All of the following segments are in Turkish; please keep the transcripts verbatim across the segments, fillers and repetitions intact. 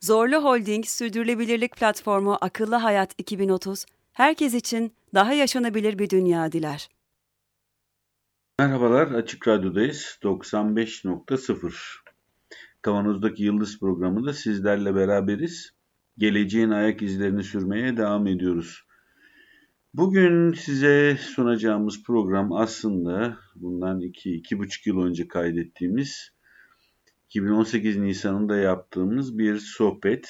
Zorlu Holding Sürdürülebilirlik Platformu Akıllı Hayat iki bin otuz, herkes için daha yaşanabilir bir dünya diler. Merhabalar, Açık Radyo'dayız. doksan beş nokta sıfır Kavanozdaki Yıldız programında sizlerle beraberiz. Geleceğin ayak izlerini sürmeye devam ediyoruz. Bugün size sunacağımız program aslında bundan iki iki buçuk yıl önce kaydettiğimiz, iki bin on sekiz Nisan'ında yaptığımız bir sohbet.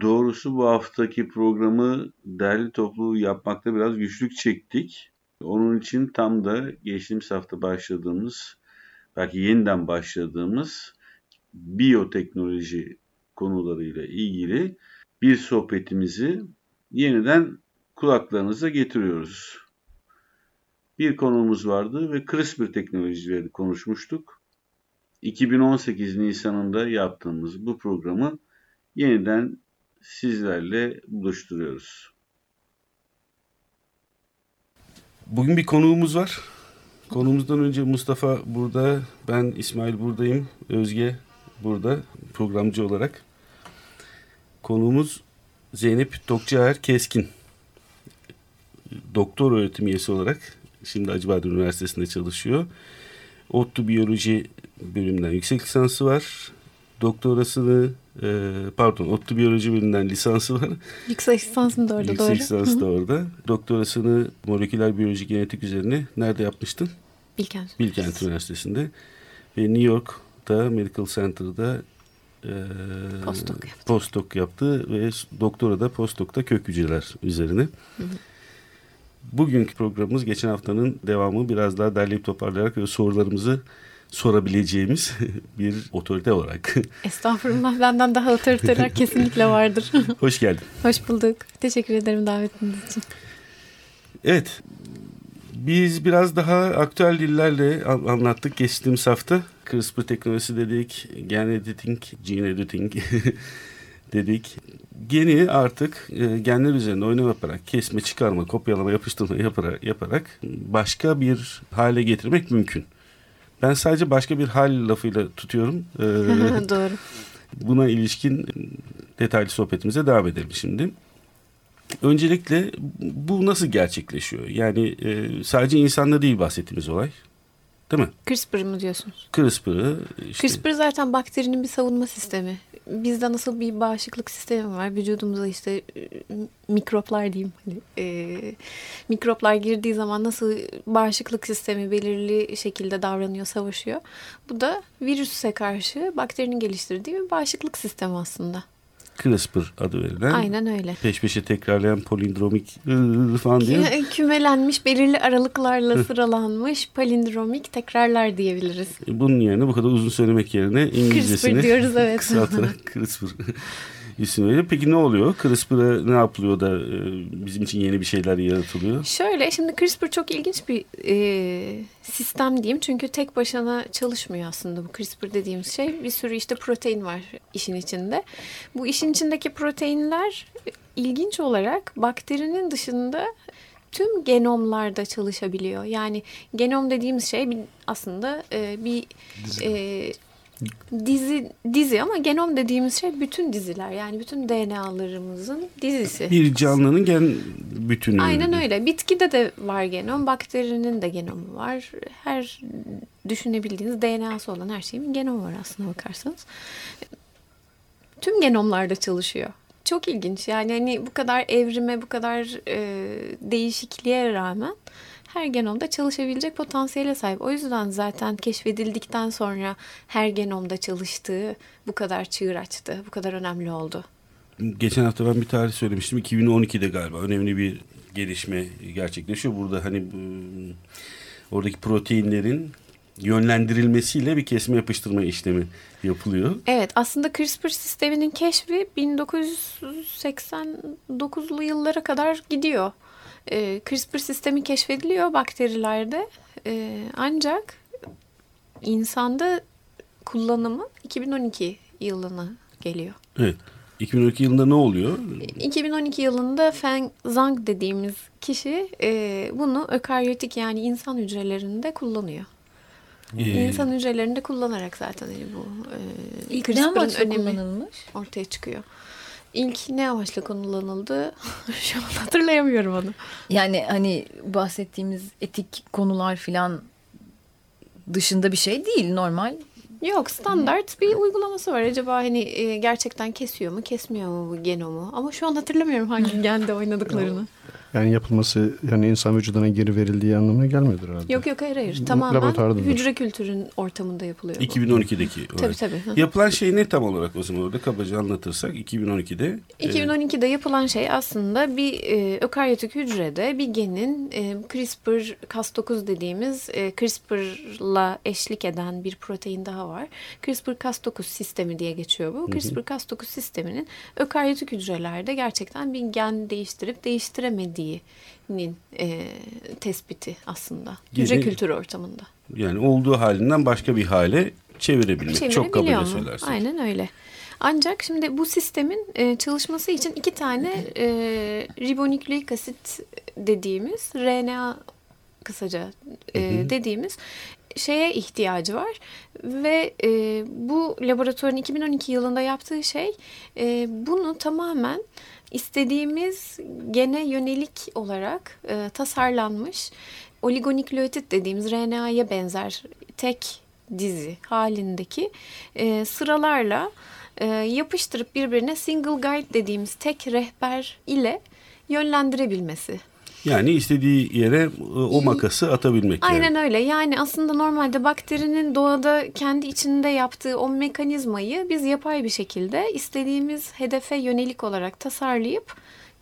Doğrusu bu haftaki programı derli toplu yapmakta biraz güçlük çektik. Onun için tam da geçtiğimiz hafta başladığımız, belki yeniden başladığımız biyoteknoloji konularıyla ilgili bir sohbetimizi yeniden kulaklarınıza getiriyoruz. Bir konuğumuz vardı ve CRISPR teknolojileri konuşmuştuk. iki bin on sekiz Nisan'ında yaptığımız bu programı yeniden sizlerle buluşturuyoruz. Bugün bir konuğumuz var. Konuğumuzdan önce Mustafa burada, ben İsmail buradayım, Özge burada programcı olarak. Konuğumuz Zeynep Tokçaer Keskin. Doktor öğretim üyesi olarak şimdi Acıbadem Üniversitesi'nde çalışıyor. Otobiyoloji bölümünden yüksek lisansı var. Doktorasını, pardon, otobiyoloji bölümünden lisansı var. Yüksek lisansım da orada, yüksek doğru. Yüksek lisans da orada. Doktorasını moleküler biyoloji genetik üzerine nerede yapmıştın? Bilkent. Bilkent Üniversitesi'nde. Ve New York'ta Medical Center'da e, postdoc yaptı. postdoc yaptı ve doktora da postdoc'ta kök hücreler üzerine. Hı hı. Bugünkü programımız geçen haftanın devamı, biraz daha derleyip toparlayarak sorularımızı sorabileceğimiz bir otorite olarak. Estağfurullah, benden daha otoriteler kesinlikle vardır. Hoş geldin. Hoş bulduk. Teşekkür ederim davetiniz için. Evet, biz biraz daha aktüel dillerle anlattık geçtiğimiz hafta. CRISPR teknolojisi dedik, gen editing, gene editing dedik. Geni artık e, genler üzerinde oynama yaparak, kesme, çıkarma, kopyalama, yapıştırma yaparak, yaparak başka bir hale getirmek mümkün. Ben sadece başka bir hal lafıyla tutuyorum. Ee, Doğru. Buna ilişkin detaylı sohbetimize devam edelim şimdi. Öncelikle bu nasıl gerçekleşiyor? Yani e, sadece insanla değil bahsettiğimiz olay. Değil mi? CRISPR mı diyorsunuz? CRISPR'ı işte. CRISPR zaten bakterinin bir savunma sistemi. Bizde nasıl bir bağışıklık sistemi var? Vücudumuza işte mikroplar diyeyim. Hani, e, mikroplar girdiği zaman nasıl bağışıklık sistemi belirli şekilde davranıyor, savaşıyor. Bu da virüse karşı bakterinin geliştirdiği bir bağışıklık sistemi aslında. CRISPR adı verilen. Aynen öyle. Peş peşe tekrarlayan polindromik falan diye. Kü- kümelenmiş, belirli aralıklarla sıralanmış palindromik tekrarlar diyebiliriz. Bunun yerine bu kadar uzun söylemek yerine İngilizcesini CRISPR diyoruz, evet. Kısaltarak CRISPR isim veriyor. Peki ne oluyor? CRISPR'a ne yapılıyor da bizim için yeni bir şeyler yaratılıyor? Şöyle, şimdi CRISPR çok ilginç bir e, sistem diyeyim. Çünkü tek başına çalışmıyor aslında bu CRISPR dediğimiz şey. Bir sürü işte protein var işin içinde. Bu işin içindeki proteinler ilginç olarak bakterinin dışında tüm genomlarda çalışabiliyor. Yani genom dediğimiz şey aslında e, bir... E, Dizi dizi ama genom dediğimiz şey bütün diziler, yani bütün D N A'larımızın dizisi. Bir canlının gen bütünü. Aynen öyle. Bitkide de var genom, bakterinin de genomu var. Her düşünebildiğiniz D N A'sı olan her şeyin genomu var aslına bakarsanız. Tüm genomlarda çalışıyor. Çok ilginç. Yani hani bu kadar evrime, bu kadar e, değişikliğe rağmen her genomda çalışabilecek potansiyele sahip. O yüzden zaten keşfedildikten sonra her genomda çalıştığı bu kadar çığır açtı, bu kadar önemli oldu. Geçen hafta ben bir tarih söylemiştim. iki bin on iki'de galiba önemli bir gelişme gerçekleşiyor. Burada hani oradaki proteinlerin yönlendirilmesiyle bir kesme yapıştırma işlemi yapılıyor. Evet, aslında CRISPR sisteminin keşfi bin dokuz yüz seksen dokuzlu yıllara kadar gidiyor. Ee, CRISPR sistemi keşfediliyor bakterilerde, ee, ancak insanda kullanımı iki bin on iki yılına geliyor. Evet. iki bin on iki yılında ne oluyor? iki bin on iki yılında Feng Zhang dediğimiz kişi e, bunu ökaryotik, yani insan hücrelerinde kullanıyor. Ee, insan hücrelerinde kullanarak zaten bu e, CRISPR'ın önemi ortaya çıkıyor. İlk ne amaçla kullanıldı? Şu an hatırlayamıyorum onu. Yani hani bahsettiğimiz etik konular filan dışında bir şey değil, normal. Yok, standart bir uygulaması var. Acaba hani e, gerçekten kesiyor mu, kesmiyor mu bu genomu? Ama şu an hatırlamıyorum hangi gende oynadıklarını. Yani yapılması, yani insan vücuduna geri verildiği anlamına gelmiyordur herhalde. Yok yok, hayır hayır. Tamamen hücre kültürün ortamında yapılıyor bu. iki bin on ikideki olarak. Tabii tabii. Yapılan şey ne tam olarak o zaman, orada kabaca anlatırsak iki bin on ikide? iki bin on ikide e... yapılan şey aslında bir e, ökaryotik hücrede bir genin e, CRISPR Cas dokuz dediğimiz e, CRISPR'la eşlik eden bir protein daha var. CRISPR Cas dokuz sistemi diye geçiyor bu. CRISPR Cas dokuz sisteminin ökaryotik hücrelerde gerçekten bir gen değiştirip değiştiremediği Nin, e, tespiti aslında. Hücre Gene, kültürü ortamında. Yani olduğu halinden başka bir hale çevirebilmek. Çok kabaca söylersin. Aynen öyle. Ancak şimdi bu sistemin e, çalışması için iki tane e, ribonükleik asit dediğimiz R N A kısaca e, dediğimiz şeye ihtiyacı var ve e, bu laboratuvarın iki bin on iki yılında yaptığı şey e, bunu tamamen İstediğimiz gene yönelik olarak e, tasarlanmış oligonükleotit dediğimiz R N A'ya benzer tek dizi halindeki e, sıralarla e, yapıştırıp birbirine single guide dediğimiz tek rehber ile yönlendirebilmesi. Yani istediği yere o makası atabilmek. Aynen yani. Öyle. Yani aslında normalde bakterinin doğada kendi içinde yaptığı o mekanizmayı biz yapay bir şekilde istediğimiz hedefe yönelik olarak tasarlayıp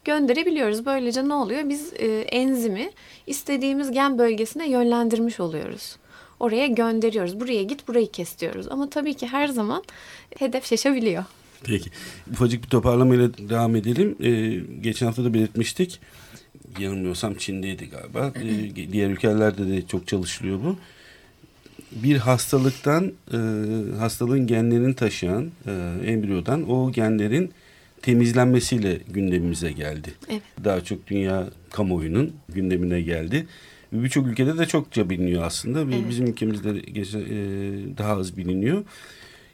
gönderebiliyoruz. Böylece ne oluyor? Biz e, enzimi istediğimiz gen bölgesine yönlendirmiş oluyoruz. Oraya gönderiyoruz. Buraya git, burayı kes diyoruz. Ama tabii ki her zaman hedef şaşabiliyor. Peki. Ufacık bir toparlamayla devam edelim. Ee, geçen hafta da belirtmiştik. Yanılmıyorsam Çin'deydi galiba. Ee, diğer ülkelerde de çok çalışılıyor bu. Bir hastalıktan, e, hastalığın genlerini taşıyan e, embriyodan o genlerin temizlenmesiyle gündemimize geldi. Evet. Daha çok dünya kamuoyunun gündemine geldi. Birçok ülkede de çokça biliniyor aslında. Evet. Bizim ülkemizde e, daha az biliniyor.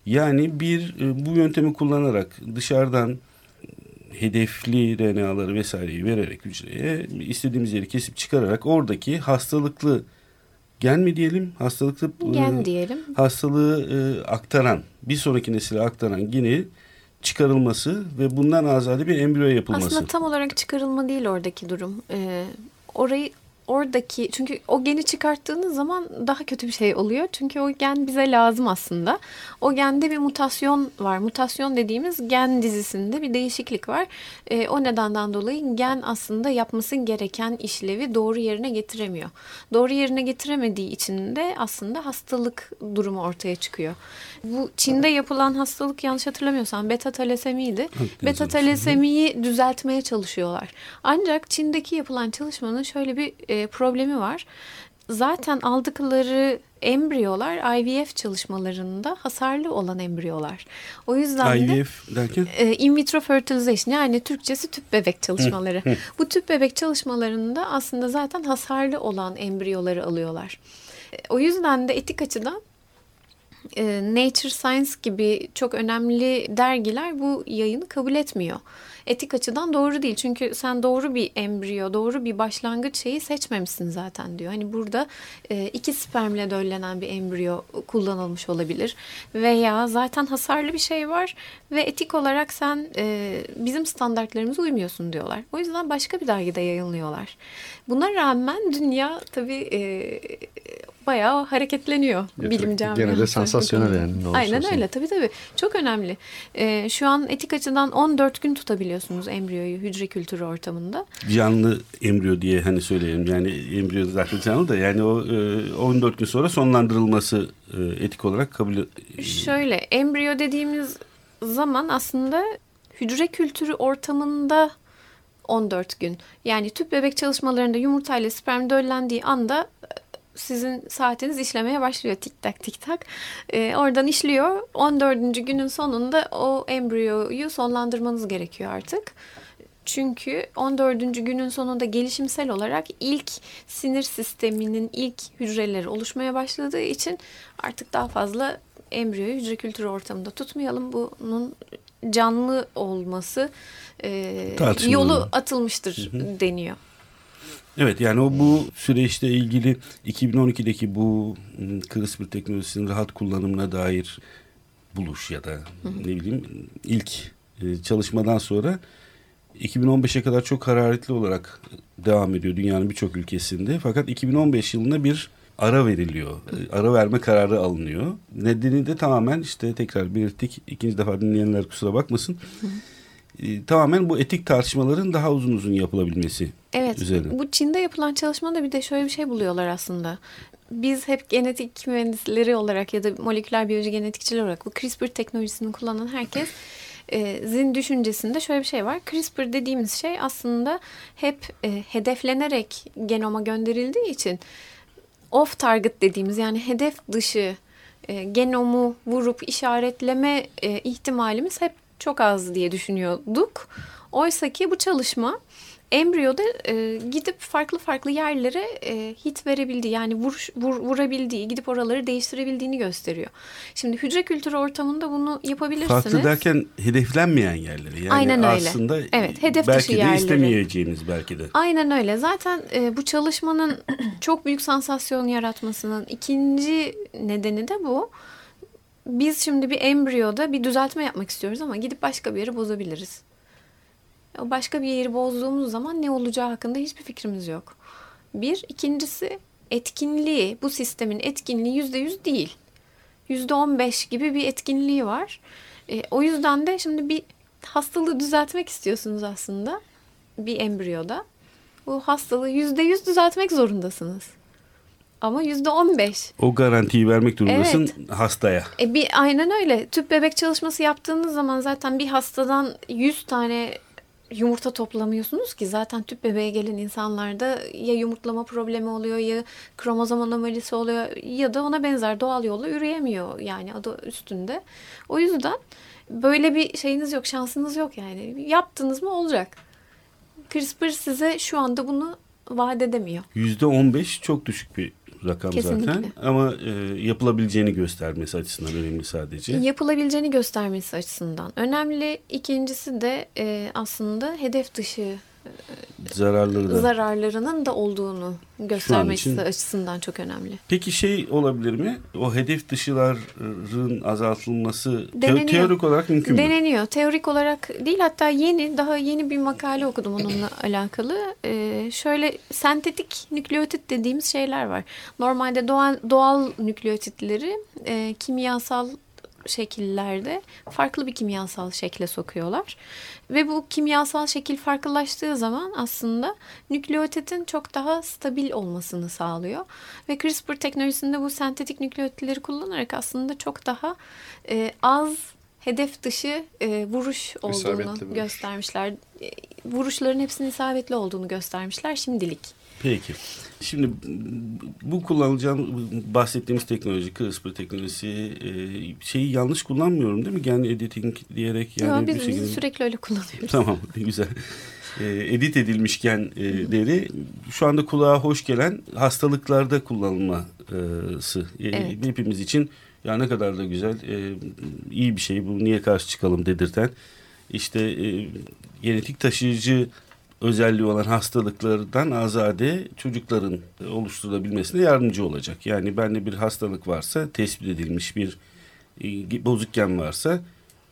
Yani bir e, bu yöntemi kullanarak dışarıdan hedefli R N A'ları vesaireyi vererek hücreye istediğimiz yeri kesip çıkararak oradaki hastalıklı gen mi diyelim? Hastalıklı gen diyelim. Hastalığı e, aktaran, bir sonraki nesile aktaran geni çıkarılması ve bundan azade bir embriyo yapılması. Aslında tam olarak çıkarılma değil oradaki durum. Ee, orayı Oradaki çünkü o geni çıkarttığınız zaman daha kötü bir şey oluyor. Çünkü o gen bize lazım aslında. O gende bir mutasyon var. Mutasyon dediğimiz gen dizisinde bir değişiklik var. E, o nedenden dolayı gen aslında yapması gereken işlevi doğru yerine getiremiyor. Doğru yerine getiremediği için de aslında hastalık durumu ortaya çıkıyor. Bu Çin'de yapılan hastalık, yanlış hatırlamıyorsam beta-talasemiydi. Beta-talasemiyi düzeltmeye çalışıyorlar. Ancak Çin'deki yapılan çalışmanın şöyle bir problemi var. Zaten aldıkları embriyolar I V F çalışmalarında hasarlı olan embriyolar. O yüzden I V F de derken? E, in vitro fertilization, yani Türkçesi tüp bebek çalışmaları. Bu tüp bebek çalışmalarında aslında zaten hasarlı olan embriyoları alıyorlar. E, o yüzden de etik açıdan e, Nature Science gibi çok önemli dergiler bu yayını kabul etmiyor. Etik açıdan doğru değil. Çünkü sen doğru bir embriyo, doğru bir başlangıç şeyi seçmemişsin zaten diyor. Hani burada iki spermle döllenen bir embriyo kullanılmış olabilir. Veya zaten hasarlı bir şey var ve etik olarak sen bizim standartlarımıza uymuyorsun diyorlar. O yüzden başka bir dergide yayınlıyorlar. Buna rağmen dünya tabii bayağı hareketleniyor. Ya, bilim camiası. Gene de sansasyonel yani. Aynen öyle. Tabii tabii. Çok önemli. Şu an etik açıdan on dört gün tutabiliyor biliyorsunuz embriyoyu hücre kültürü ortamında. Canlı embriyo diye hani söyleyelim. Yani embriyo zaten canlı da yani o on dört gün sonra sonlandırılması etik olarak kabul. Şöyle embriyo dediğimiz zaman aslında hücre kültürü ortamında on dört gün. Yani tüp bebek çalışmalarında yumurtayla sperm döllendiği anda sizin saatiniz işlemeye başlıyor. Tik tak tik tak. Ee, oradan işliyor. on dördüncü günün sonunda o embriyoyu sonlandırmanız gerekiyor artık. Çünkü on dördüncü günün sonunda gelişimsel olarak ilk sinir sisteminin ilk hücreleri oluşmaya başladığı için artık daha fazla embriyoyu hücre kültürü ortamında tutmayalım. Bunun canlı olması e, yolu atılmıştır hı hı. deniyor. Evet yani o bu süreçle ilgili iki bin on ikideki bu CRISPR teknolojisinin rahat kullanımına dair buluş ya da hı hı. ne bileyim ilk çalışmadan sonra iki bin on beşe kadar çok hararetli olarak devam ediyor dünyanın birçok ülkesinde. Fakat iki bin on beş yılında bir ara veriliyor. Ara verme kararı alınıyor. Nedeni de tamamen işte tekrar belirttik. İkinci defa dinleyenler kusura bakmasın. E, tamamen bu etik tartışmaların daha uzun uzun yapılabilmesi evet, üzerine. Evet. Bu Çin'de yapılan çalışmada bir de şöyle bir şey buluyorlar aslında. Biz hep genetik mühendisleri olarak ya da moleküler biyoloji genetikçiler olarak bu CRISPR teknolojisini kullanan herkes e, zin düşüncesinde şöyle bir şey var. CRISPR dediğimiz şey aslında hep e, hedeflenerek genoma gönderildiği için off target dediğimiz yani hedef dışı e, genomu vurup işaretleme e, ihtimalimiz hep çok az diye düşünüyorduk. Oysa ki bu çalışma embriyoda e, gidip farklı farklı yerlere e, hit verebildiği yani vuruş, vur, vurabildiği, gidip oraları değiştirebildiğini gösteriyor. Şimdi hücre kültürü ortamında bunu yapabilirsiniz. Farklı derken hedeflenmeyen yerleri. Yani aynen öyle. Aslında evet, hedef belki dışı de yerleri. İstemeyeceğimiz belki de. Aynen öyle. Zaten e, bu çalışmanın çok büyük sansasyon yaratmasının ikinci nedeni de bu. Biz şimdi bir embriyoda bir düzeltme yapmak istiyoruz ama gidip başka bir yeri bozabiliriz. O başka bir yeri bozduğumuz zaman ne olacağı hakkında hiçbir fikrimiz yok. Bir, ikincisi etkinliği, bu sistemin etkinliği yüzde yüz değil. yüzde on beş gibi bir etkinliği var. E, o yüzden de şimdi bir hastalığı düzeltmek istiyorsunuz aslında bir embriyoda. Bu hastalığı yüzde yüz düzeltmek zorundasınız. Ama yüzde on beş. O garantiyi vermek durumundasın evet. hastaya. E bir, aynen öyle. Tüp bebek çalışması yaptığınız zaman zaten bir hastadan yüz tane yumurta toplamıyorsunuz ki. Zaten tüp bebeğe gelen insanlarda ya yumurtlama problemi oluyor ya kromozom anomalisi oluyor ya da ona benzer doğal yolla üreyemiyor yani adı üstünde. O yüzden böyle bir şeyiniz yok, şansınız yok yani. Yaptınız mı olacak. CRISPR size şu anda bunu vaat edemiyor. yüzde on beş çok düşük bir rakam kesinlikle. Zaten ama e, yapılabileceğini göstermesi açısından önemli sadece. Yapılabileceğini göstermesi açısından önemli. İkincisi de e, aslında hedef dışı e, zararları zararlarının da olduğunu göstermesi açısından çok önemli. Peki şey olabilir mi? O hedef dışıların azaltılması te- teorik olarak mümkün mü? Deneniyor. Teorik olarak değil hatta yeni daha yeni bir makale okudum onunla alakalı. E, şöyle sentetik nükleotit dediğimiz şeyler var. Normalde doğal, doğal nükleotitleri e, kimyasal şekillerde farklı bir kimyasal şekle sokuyorlar. Ve bu kimyasal şekil farklılaştığı zaman aslında nükleotitin çok daha stabil olmasını sağlıyor. Ve CRISPR teknolojisinde bu sentetik nükleotitleri kullanarak aslında çok daha e, az hedef dışı e, vuruş olduğunu isabetli göstermişler. E, vuruşların hepsinin isabetli olduğunu göstermişler şimdilik. Peki. Şimdi bu kullanacağım bahsettiğimiz teknoloji, CRISPR teknolojisi şeyi yanlış kullanmıyorum değil mi? Gen editing diyerek yani yo, biz bir şekilde. Biz sürekli öyle kullanıyoruz. Tamam, güzel. Edit edilmiş genleri şu anda kulağa hoş gelen hastalıklarda kullanılması. Evet. Hepimiz için ya ne kadar da güzel, iyi bir şey. Bu niye karşı çıkalım dedirten. İşte genetik taşıyıcı özelliği olan hastalıklardan azade çocukların oluşturulabilmesine yardımcı olacak. Yani bende bir hastalık varsa, tespit edilmiş bir bozuk gen varsa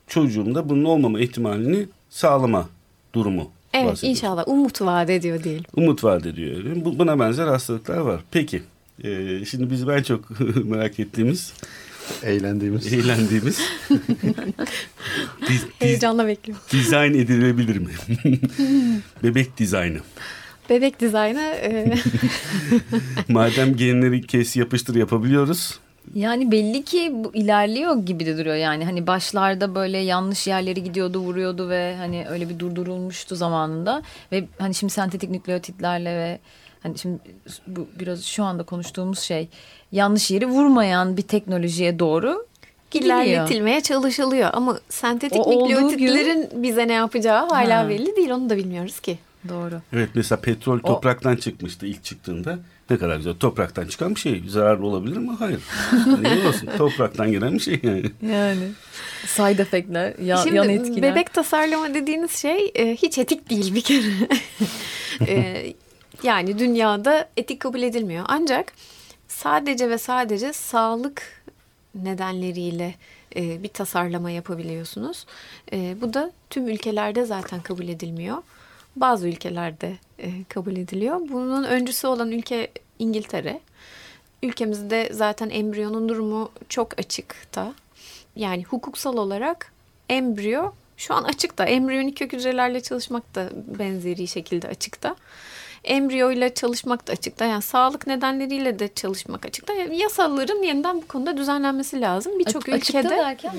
çocuğumda bunun olmama ihtimalini sağlama durumu. Evet inşallah umut vaat ediyor diyelim. Umut vaat ediyor. Buna benzer hastalıklar var. Peki şimdi biz ben çok merak ettiğimiz Eğlendiğimiz. Eğlendiğimiz. diz, Heyecanla bekliyorum. Dizayn edilebilir mi? Bebek dizaynı. Bebek dizaynı. E... Madem genleri kes yapıştır yapabiliyoruz. Yani belli ki bu ilerliyor gibi de duruyor yani. Hani başlarda böyle yanlış yerleri gidiyordu, vuruyordu ve hani öyle bir durdurulmuştu zamanında. Ve hani şimdi sentetik nükleotitlerle ve hani şimdi bu biraz şu anda konuştuğumuz şey yanlış yeri vurmayan bir teknolojiye doğru gidiliyor. İlerletilmeye çalışılıyor ama sentetik o nükleotitlerin gün... bize ne yapacağı hala ha. belli değil, onu da bilmiyoruz ki. Doğru. Evet, mesela petrol o... topraktan çıkmıştı ilk çıktığında. Ne kadar güzel. Topraktan çıkan bir şey. Zararlı olabilir mi? Hayır. Yani olsun. Topraktan gelen bir şey yani. Yani. Side effect'ler, ya, yan etkiler. Şimdi bebek tasarlama dediğiniz şey e, hiç etik değil bir kere. e, yani dünyada etik kabul edilmiyor. Ancak sadece ve sadece sağlık nedenleriyle e, bir tasarlama yapabiliyorsunuz. E, bu da tüm ülkelerde zaten kabul edilmiyor. Bazı ülkelerde e, kabul ediliyor. Bunun öncüsü olan ülke İngiltere. Ülkemizde zaten embriyonun durumu çok açıkta. Yani hukuksal olarak embriyo şu an açıkta. Embriyonik kök hücrelerle çalışmak da benzeri şekilde açıkta. Embriyoyla çalışmak da açıkta. Yani sağlık nedenleriyle de çalışmak açıkta. Yani yasaların yeniden bu konuda düzenlenmesi lazım. Birçok ülkede açıkta derken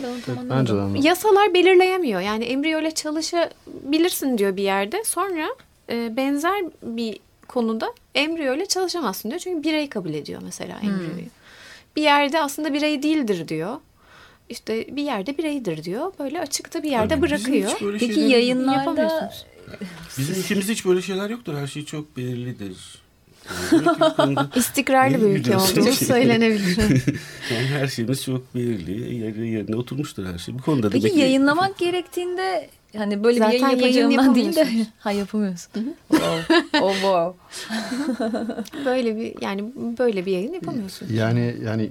ben tamam. Yasalar belirleyemiyor. Yani embriyoyla çalışabilirsin diyor bir yerde. Sonra e, benzer bir konuda embriyoyla çalışamazsın diyor. Çünkü birey kabul ediyor mesela embriyoyu. Hmm. Bir yerde aslında birey değildir diyor. İşte bir yerde bireydir diyor. Böyle açıkta bir yerde yani bırakıyor. Peki yayınlarda bizim ülkemizde hiç böyle şeyler yoktur. Her şey çok belirlidir. Yani İstikrarlı bir ülke olduğunu söylenebilir. Yani her şeyimiz çok belirli. Yerine, yerine oturmuştur her şey. Bu konuda Peki da yayınlamak gerektiğinde hani böyle zaten bir yayın yapacağımdan değil de ha yapamıyorsun. Wow. Oh wow. Böyle bir yani böyle bir yayın yapamıyorsun. Yani yani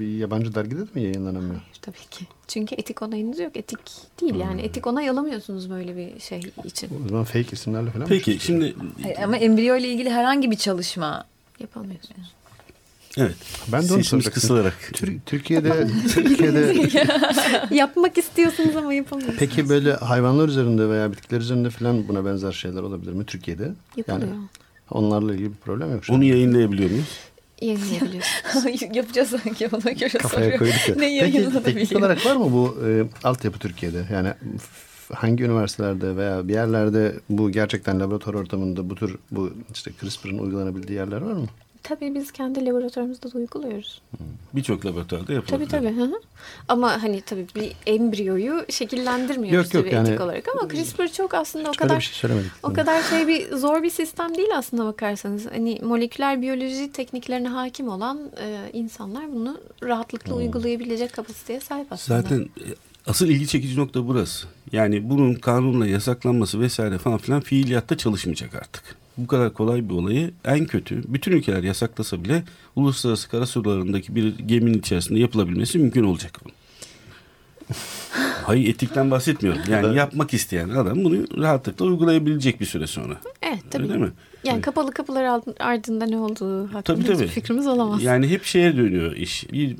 bir yabancı dergide de mi yayınlanamıyor? Hayır, tabii ki. Çünkü etik onayınız yok. Etik değil yani. Hmm. Etik onay alamıyorsunuz böyle bir şey için. O zaman fake isimlerle falan. Peki şimdi hayır, ama embriyo ile ilgili herhangi bir çalışma yapamıyorsunuz. Evet. Ben de onu soracaktım. Tür- Türkiye'de Türkiye'de yapmak istiyorsunuz ama yapamıyorsunuz. Peki böyle hayvanlar üzerinde veya bitkiler üzerinde falan buna benzer şeyler olabilir mi Türkiye'de? Yapılıyor. Yani onlarla ilgili bir problem yok. Onu yayınlayabiliyor muyuz? Yayınlayabiliyorsunuz. Yapacağız sanki ona göre kafaya soruyor. Ne yayınlanabiliyor? Peki teknik olarak var mı bu e, altyapı Türkiye'de? Yani hangi üniversitelerde veya bir yerlerde bu gerçekten laboratuvar ortamında bu tür bu işte CRISPR'ın uygulanabildiği yerler var mı? Tabii biz kendi laboratuvarımızda da uyguluyoruz. Birçok laboratuvarda yapılıyor. Tabii tabii. Hı hı. Ama hani tabii bir embriyoyu şekillendirmiyoruz tabii yani, etik olarak ama CRISPR çok aslında o kadar şey o kadar şey bir zor bir sistem değil aslında bakarsanız. Hani moleküler biyoloji tekniklerine hakim olan e, insanlar bunu rahatlıkla hmm. uygulayabilecek kapasiteye sahip aslında. Zaten asıl ilgi çekici nokta burası. Yani bunun kanunla yasaklanması vesaire falan filan fiiliyatta çalışmayacak artık. Bu kadar kolay bir olayı en kötü bütün ülkeler yasaklasa bile uluslararası karasularındaki bir geminin içerisinde yapılabilmesi mümkün olacak. Hayır, etikten bahsetmiyorum. Yani yapmak isteyen adam bunu rahatlıkla uygulayabilecek bir süre sonra. Evet tabii. Öyle değil mi? Yani evet. Kapalı kapılar ardında ne olduğu hakkında tabii, tabii. fikrimiz olamaz. Yani hep şeye dönüyor iş. Bir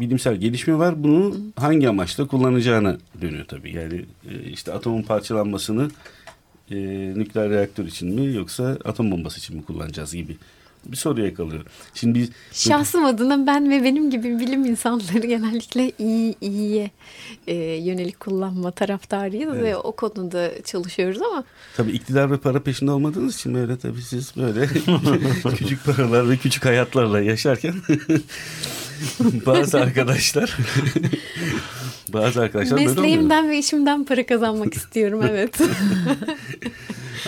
bilimsel gelişme var. Bunu hangi amaçla kullanacağına dönüyor tabii. Yani işte atomun parçalanmasını Ee, nükleer reaktör için mi yoksa atom bombası için mi kullanacağız gibi bir soruya kalıyor. Şimdi biz şahsım adına ben ve benim gibi bilim insanları genellikle iyi iyiye e, yönelik kullanma taraftarıyız evet. ve o konuda çalışıyoruz ama tabii iktidar ve para peşinde olmadığınız için böyle tabii siz böyle küçük paralar ve küçük hayatlarla yaşarken bazı arkadaşlar bazı arkadaşlar mesleğimden ve işimden para kazanmak istiyorum evet.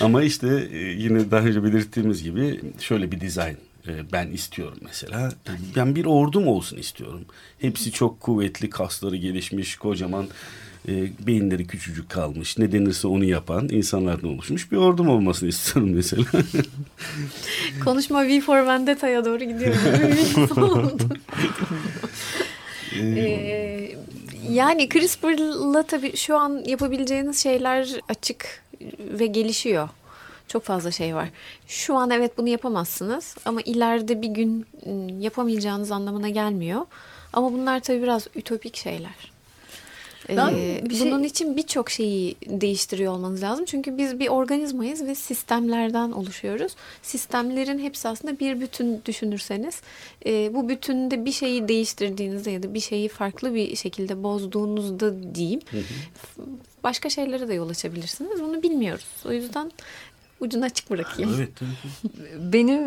Ama işte yine daha önce belirttiğimiz gibi şöyle bir dizayn ben istiyorum mesela. Ben bir ordum olsun istiyorum. Hepsi çok kuvvetli, kasları gelişmiş, kocaman, beyinleri küçücük kalmış. Ne denirse onu yapan insanlardan oluşmuş bir ordum olmasını istiyorum mesela. Konuşma V for Vendetta'ya doğru gidiyor. Eee Yani CRISPR'la tabii şu an yapabileceğiniz şeyler açık ve gelişiyor. Çok fazla şey var. Şu an evet bunu yapamazsınız ama ileride bir gün yapamayacağınız anlamına gelmiyor. Ama bunlar tabii biraz ütopik şeyler. Ee, bir bunun şey... için birçok şeyi değiştiriyor olmanız lazım. Çünkü biz bir organizmayız ve sistemlerden oluşuyoruz. Sistemlerin hepsi aslında bir bütün düşünürseniz. E, bu bütünde bir şeyi değiştirdiğinizde ya da bir şeyi farklı bir şekilde bozduğunuzda diyeyim. Hı hı. Başka şeylere de yol açabilirsiniz. Bunu bilmiyoruz. O yüzden... Ucunu açık bırakayım. Evet, evet. Benim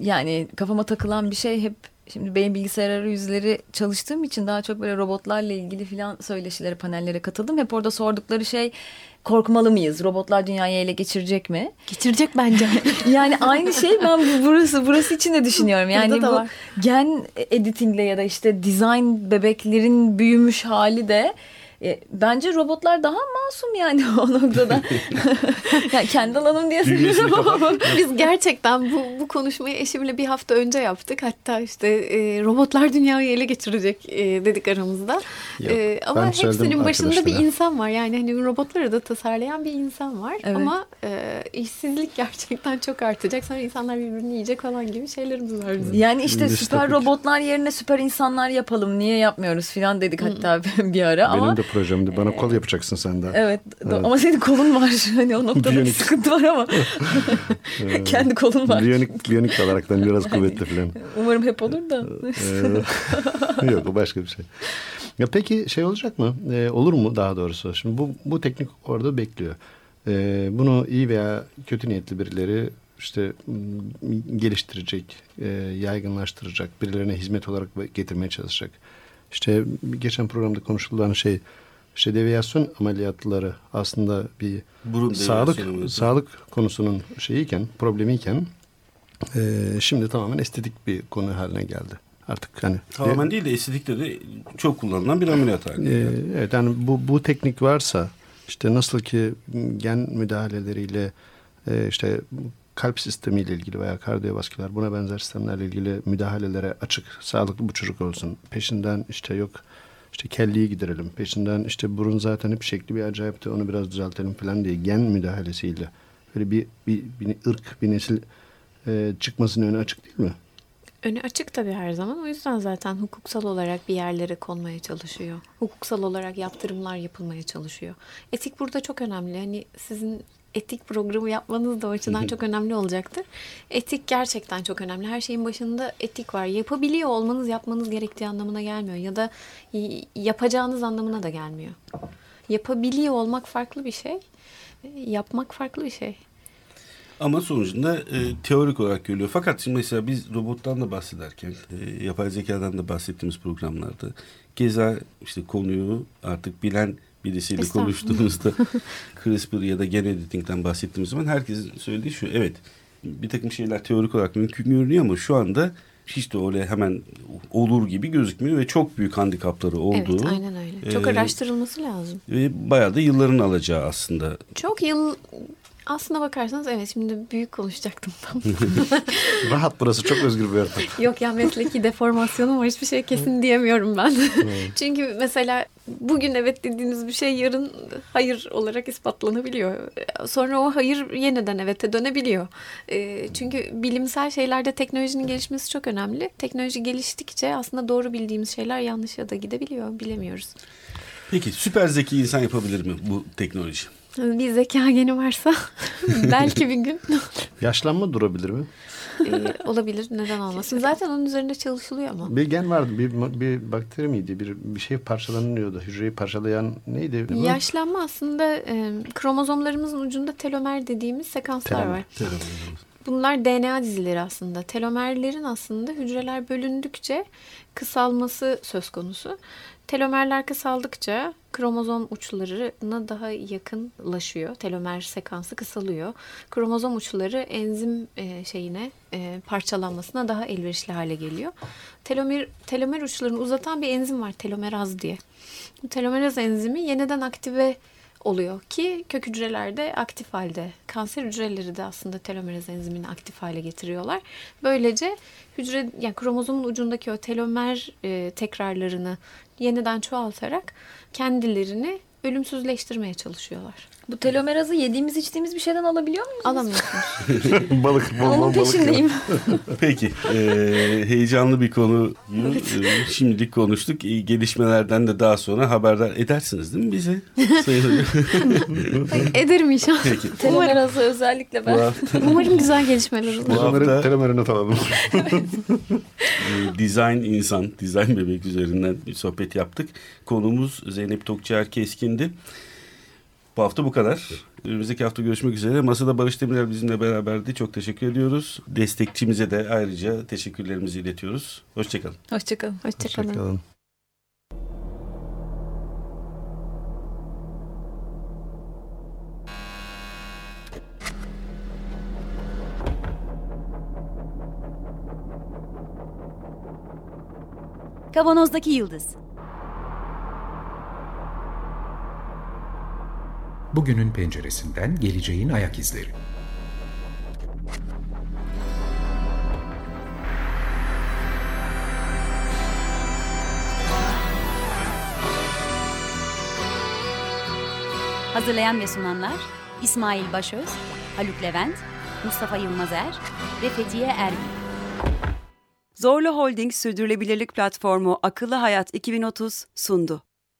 yani kafama takılan bir şey hep, şimdi benim bilgisayar arayüzleri çalıştığım için daha çok böyle robotlarla ilgili filan söyleşilere, panellere katıldım. Hep orada sordukları şey, korkmalı mıyız? Robotlar dünyayı ele geçirecek mi? Geçirecek bence. Yani aynı şey ben burası burası için de düşünüyorum. Yani bu var. Gen editingle ya da işte design bebeklerin büyümüş hali de bence robotlar daha masum yani o noktada. Yani kendi alanım diye söylüyorum. Biz gerçekten bu, bu konuşmayı eşimle bir hafta önce yaptık. Hatta işte e, robotlar dünyayı ele geçirecek e, dedik aramızda. Yok, e, ama hepsinin başında bir insan var. Yani hani robotları da tasarlayan bir insan var. Evet. Ama e, işsizlik gerçekten çok artacak. Sonra insanlar birbirini yiyecek falan gibi şeylerimiz var bizim. Yani işte Distopik. Süper robotlar yerine süper insanlar yapalım. Niye yapmıyoruz filan dedik hatta bir ara. Benim ama... de projemdi. Bana kol yapacaksın sen de. Evet, evet. Ama senin kolun var. Hani o noktada biyonik. Bir sıkıntı var ama. Kendi kolun var. Biyonik, biyonik olaraktan biraz kuvvetli falan. Umarım hep olur da. Yok, o başka bir şey. Ya peki şey olacak mı? Ee, olur mu daha doğrusu? Şimdi bu, bu teknik orada bekliyor. Ee, bunu iyi veya kötü niyetli birileri işte geliştirecek, e, yaygınlaştıracak, birilerine hizmet olarak getirmeye çalışacak. İşte geçen programda konuşulan şey, işte deviyasyon ameliyatları aslında bir Burun sağlık sağlık konusunun şeyiyken, problemiyken e, şimdi tamamen estetik bir konu haline geldi. Artık hani tamamen de, değil de estetikte de çok kullanılan bir ameliyat haline geldi. E, evet, yani bu bu teknik varsa işte nasıl ki gen müdahaleleriyle e, işte kalp sistemiyle ilgili veya kardiyovasküler buna benzer sistemlerle ilgili müdahalelere açık, sağlıklı bu çocuk olsun. Peşinden işte yok işte kelliği giderelim. Peşinden işte burun zaten hep şekli bir acayipti, onu biraz düzeltelim falan diye gen müdahalesiyle böyle bir, bir, bir ırk, bir nesil e, çıkmasının önü açık değil mi? Önü açık tabii her zaman. O yüzden zaten hukuksal olarak bir yerlere konmaya çalışıyor. Hukuksal olarak yaptırımlar yapılmaya çalışıyor. Etik burada çok önemli. Hani sizin etik programı yapmanız da o açıdan çok önemli olacaktır. Etik gerçekten çok önemli. Her şeyin başında etik var. Yapabiliyor olmanız yapmanız gerektiği anlamına gelmiyor. Ya da yapacağınız anlamına da gelmiyor. Yapabiliyor olmak farklı bir şey. Yapmak farklı bir şey. Ama sonucunda e, teorik olarak görülüyor. Fakat şimdi mesela biz robottan da bahsederken, e, yapay zekadan da bahsettiğimiz programlarda keza işte konuyu artık bilen birisiyle konuştuğumuzda CRISPR ya da gen editing'den bahsettiğimiz zaman herkesin söylediği şu: evet, bir takım şeyler teorik olarak mümkün görünüyor ama şu anda hiç de öyle hemen olur gibi gözükmüyor ve çok büyük handikapları olduğu. Evet, aynen öyle. Çok e, araştırılması lazım. Ve bayağı da yılların alacağı aslında. Çok yıl... Aslına bakarsanız evet, şimdi büyük konuşacaktım tam. Rahat, burası çok özgür bir ortam. Yok ya, mesleki deformasyonum var, hiçbir şey kesin diyemiyorum ben. Çünkü mesela bugün evet dediğiniz bir şey yarın hayır olarak ispatlanabiliyor. Sonra o hayır yeniden evete dönebiliyor. E, çünkü bilimsel şeylerde teknolojinin gelişmesi çok önemli. Teknoloji geliştikçe aslında doğru bildiğimiz şeyler yanlışa da gidebiliyor, bilemiyoruz. Peki süper zeki insan yapabilir mi bu teknoloji? Bir zeka geni varsa belki bir gün. Yaşlanma durabilir mi? Ee, olabilir. Neden olmasın? Zaten onun üzerinde çalışılıyor ama. Bir gen vardı. Bir, bir bakteri miydi? Bir, bir şey parçalanıyordu. Hücreyi parçalayan neydi? Yaşlanma aslında e, kromozomlarımızın ucunda telomer dediğimiz sekanslar telomer. var. Telomer. Bunlar D N A dizileri aslında. Telomerlerin aslında hücreler bölündükçe kısalması söz konusu. Telomerler kısaldıkça kromozom uçlarına daha yakınlaşıyor. Telomer sekansı kısalıyor. Kromozom uçları enzim şeyine, parçalanmasına daha elverişli hale geliyor. Telomer, telomer uçlarını uzatan bir enzim var, telomeraz diye. Telomeraz enzimi yeniden aktive oluyor ki kök hücrelerde aktif halde. Kanser hücreleri de aslında telomeraz enzimini aktif hale getiriyorlar. Böylece hücre, yani kromozomun ucundaki o telomer e, tekrarlarını yeniden çoğaltarak kendilerini ölümsüzleştirmeye çalışıyorlar. Bu telomerazı yediğimiz içtiğimiz bir şeyden alabiliyor muyuz? Alamıyorsunuz. Balık, bol bol balık. Peşindeyim. Peki, e, heyecanlı bir konu. Şimdilik konuştuk. Gelişmelerden de daha sonra haberdar edersiniz değil mi bizi? Ederim inşallah. Peki. Telomerazı özellikle ben. Umarım güzel gelişmeler olur. Bu hafta telomerine tanıdım. Dizayn insan, dizayn bebek üzerinden bir sohbet yaptık. Konuğumuz Zeynep Tokçaer Keskin'di. Bu hafta bu kadar. Önümüzdeki hafta görüşmek üzere. Masada Barış Demirel bizimle beraberdi. Çok teşekkür ediyoruz. Destekçimize de ayrıca teşekkürlerimizi iletiyoruz. Hoşçakalın. Hoşçakalın. Hoşçakalın. Hoşçakalın. Kavanozdaki Yıldız. Bugünün penceresinden geleceğin ayak izleri. Hazırlayan ve sunanlar İsmail Başöz, Haluk Levent, Mustafa Yılmazer ve Fethiye Ergin. Zorlu Holding Sürdürülebilirlik Platformu Akıllı Hayat iki bin otuz sundu.